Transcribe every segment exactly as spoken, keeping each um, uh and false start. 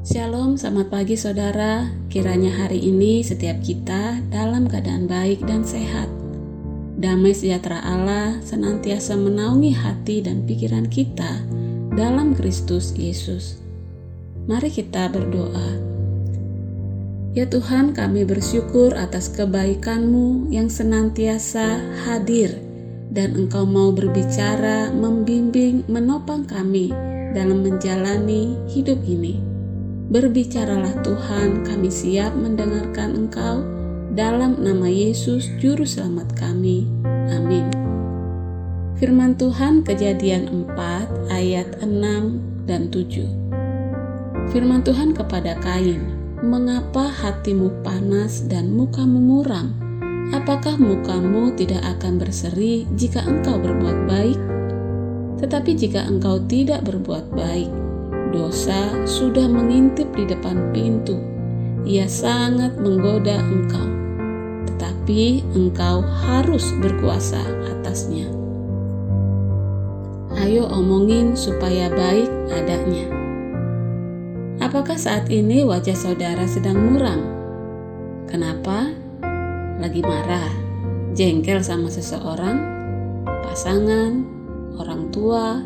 Shalom, selamat pagi saudara. Kiranya hari ini setiap kita dalam keadaan baik dan sehat. Damai sejahtera Allah senantiasa menaungi hati dan pikiran kita dalam Kristus Yesus. Mari kita berdoa. Ya Tuhan, kami bersyukur atas kebaikan-Mu yang senantiasa hadir dan Engkau mau berbicara, membimbing, menopang kami dalam menjalani hidup ini. Berbicaralah Tuhan, kami siap mendengarkan Engkau dalam nama Yesus Juru Selamat kami. Amin. Firman Tuhan Kejadian empat ayat enam dan tujuh. Firman Tuhan kepada Kain, "Mengapa hatimu panas dan mukamu muram? Apakah mukamu tidak akan berseri jika engkau berbuat baik? Tetapi jika engkau tidak berbuat baik, dosa sudah mengintip di depan pintu. Ia sangat menggoda engkau, tetapi engkau harus berkuasa atasnya." Ayo omongin supaya baik adanya. Apakah saat ini wajah saudara sedang muram? Kenapa? Lagi marah, jengkel sama seseorang, pasangan, orang tua,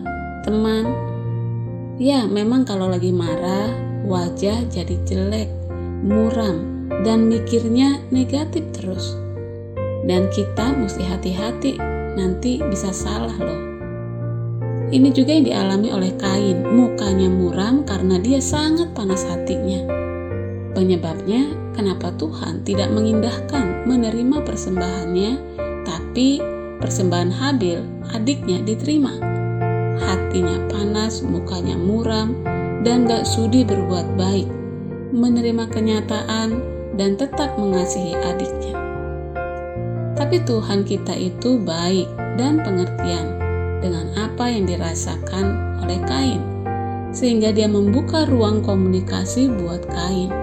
teman. Ya, memang kalau lagi marah, wajah jadi jelek, muram, dan mikirnya negatif terus. Dan kita mesti hati-hati, nanti bisa salah loh. Ini juga yang dialami oleh Kain, mukanya muram karena dia sangat panas hatinya. Penyebabnya, kenapa Tuhan tidak mengindahkan menerima persembahannya, tapi persembahan Habil, adiknya, diterima. Hatinya panas, mukanya muram, dan gak sudi berbuat baik, menerima kenyataan, dan tetap mengasihi adiknya. Tapi Tuhan kita itu baik dan pengertian dengan apa yang dirasakan oleh Kain, sehingga dia membuka ruang komunikasi buat Kain.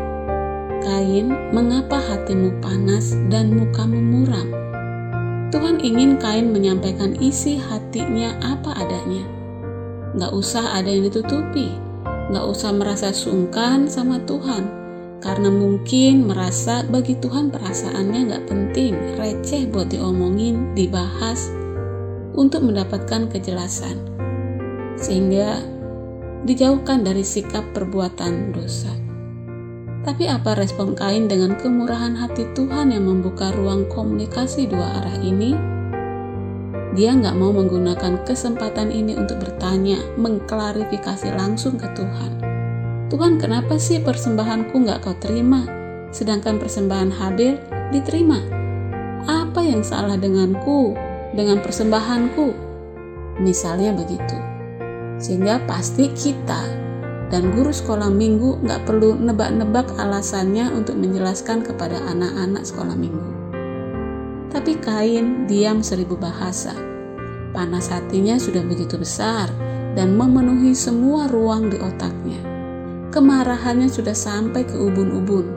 Kain, mengapa hatimu panas dan mukamu muram? Tuhan ingin Kain menyampaikan isi hatinya apa adanya. Gak usah ada yang ditutupi, gak usah merasa sungkan sama Tuhan, karena mungkin merasa bagi Tuhan perasaannya gak penting, receh buat diomongin, dibahas, untuk mendapatkan kejelasan, sehingga dijauhkan dari sikap perbuatan dosa. Tapi apa respon Kain dengan kemurahan hati Tuhan yang membuka ruang komunikasi dua arah ini? Dia gak mau menggunakan kesempatan ini untuk bertanya, mengklarifikasi langsung ke Tuhan. Tuhan, kenapa sih persembahanku gak kau terima, sedangkan persembahan Habil diterima? Apa yang salah denganku, dengan persembahanku? Misalnya begitu. Sehingga pasti kita dan guru sekolah minggu gak perlu nebak-nebak alasannya untuk menjelaskan kepada anak-anak sekolah minggu. Tapi Kain diam seribu bahasa. Panas hatinya sudah begitu besar dan memenuhi semua ruang di otaknya. Kemarahannya sudah sampai ke ubun-ubun.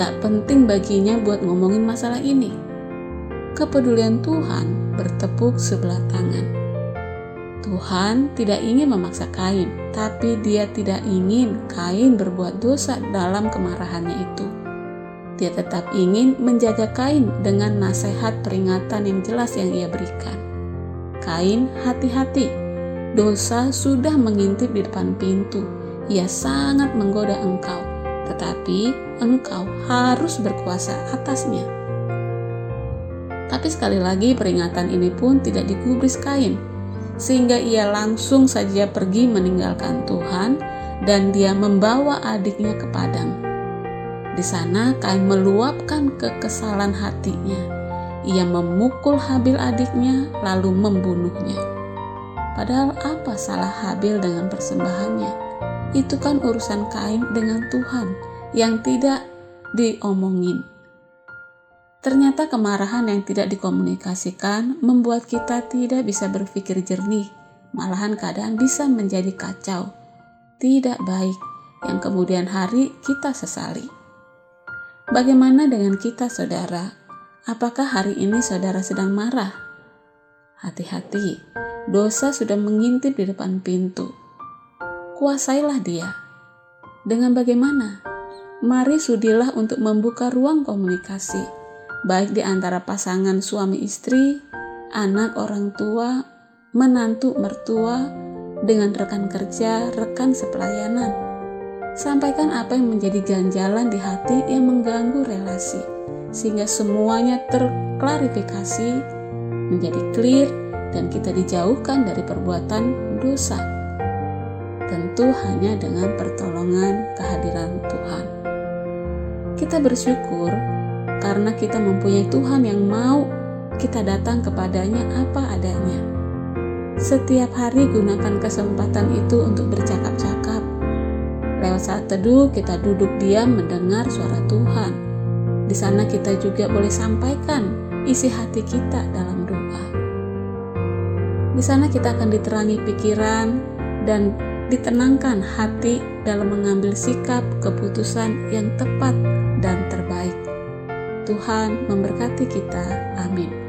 Gak penting baginya buat ngomongin masalah ini. Kepedulian Tuhan bertepuk sebelah tangan. Tuhan tidak ingin memaksa Kain, tapi Dia tidak ingin Kain berbuat dosa dalam kemarahannya itu. Dia tetap ingin menjaga Kain dengan nasihat peringatan yang jelas yang ia berikan. Kain, hati-hati. Dosa sudah mengintip di depan pintu. Ia sangat menggoda engkau, tetapi engkau harus berkuasa atasnya. Tapi sekali lagi peringatan ini pun tidak digubris Kain, sehingga ia langsung saja pergi meninggalkan Tuhan dan dia membawa adiknya ke padang. Di sana Kain meluapkan kekesalan hatinya. Ia memukul Habil adiknya lalu membunuhnya. Padahal apa salah Habil dengan persembahannya? Itu kan urusan Kain dengan Tuhan yang tidak diomongin. Ternyata kemarahan yang tidak dikomunikasikan membuat kita tidak bisa berpikir jernih. Malahan keadaan bisa menjadi kacau, tidak baik, yang kemudian hari kita sesali. Bagaimana dengan kita, saudara? Apakah hari ini saudara sedang marah? Hati-hati, dosa sudah mengintip di depan pintu. Kuasailah dia. Dengan bagaimana? Mari sudilah untuk membuka ruang komunikasi, baik di antara pasangan suami istri, anak orang tua, menantu mertua, dengan rekan kerja, rekan sepelayanan. Sampaikan apa yang menjadi ganjalan di hati yang mengganggu relasi, sehingga semuanya terklarifikasi, menjadi clear, dan kita dijauhkan dari perbuatan dosa. Tentu hanya dengan pertolongan kehadiran Tuhan. Kita bersyukur karena kita mempunyai Tuhan yang mau kita datang kepadanya apa adanya. Setiap hari gunakan kesempatan itu untuk bercakap-cakap. Lewat saat teduh kita duduk diam mendengar suara Tuhan. Di sana kita juga boleh sampaikan isi hati kita dalam doa. Di sana kita akan diterangi pikiran dan ditenangkan hati dalam mengambil sikap keputusan yang tepat dan terbaik. Tuhan memberkati kita. Amin.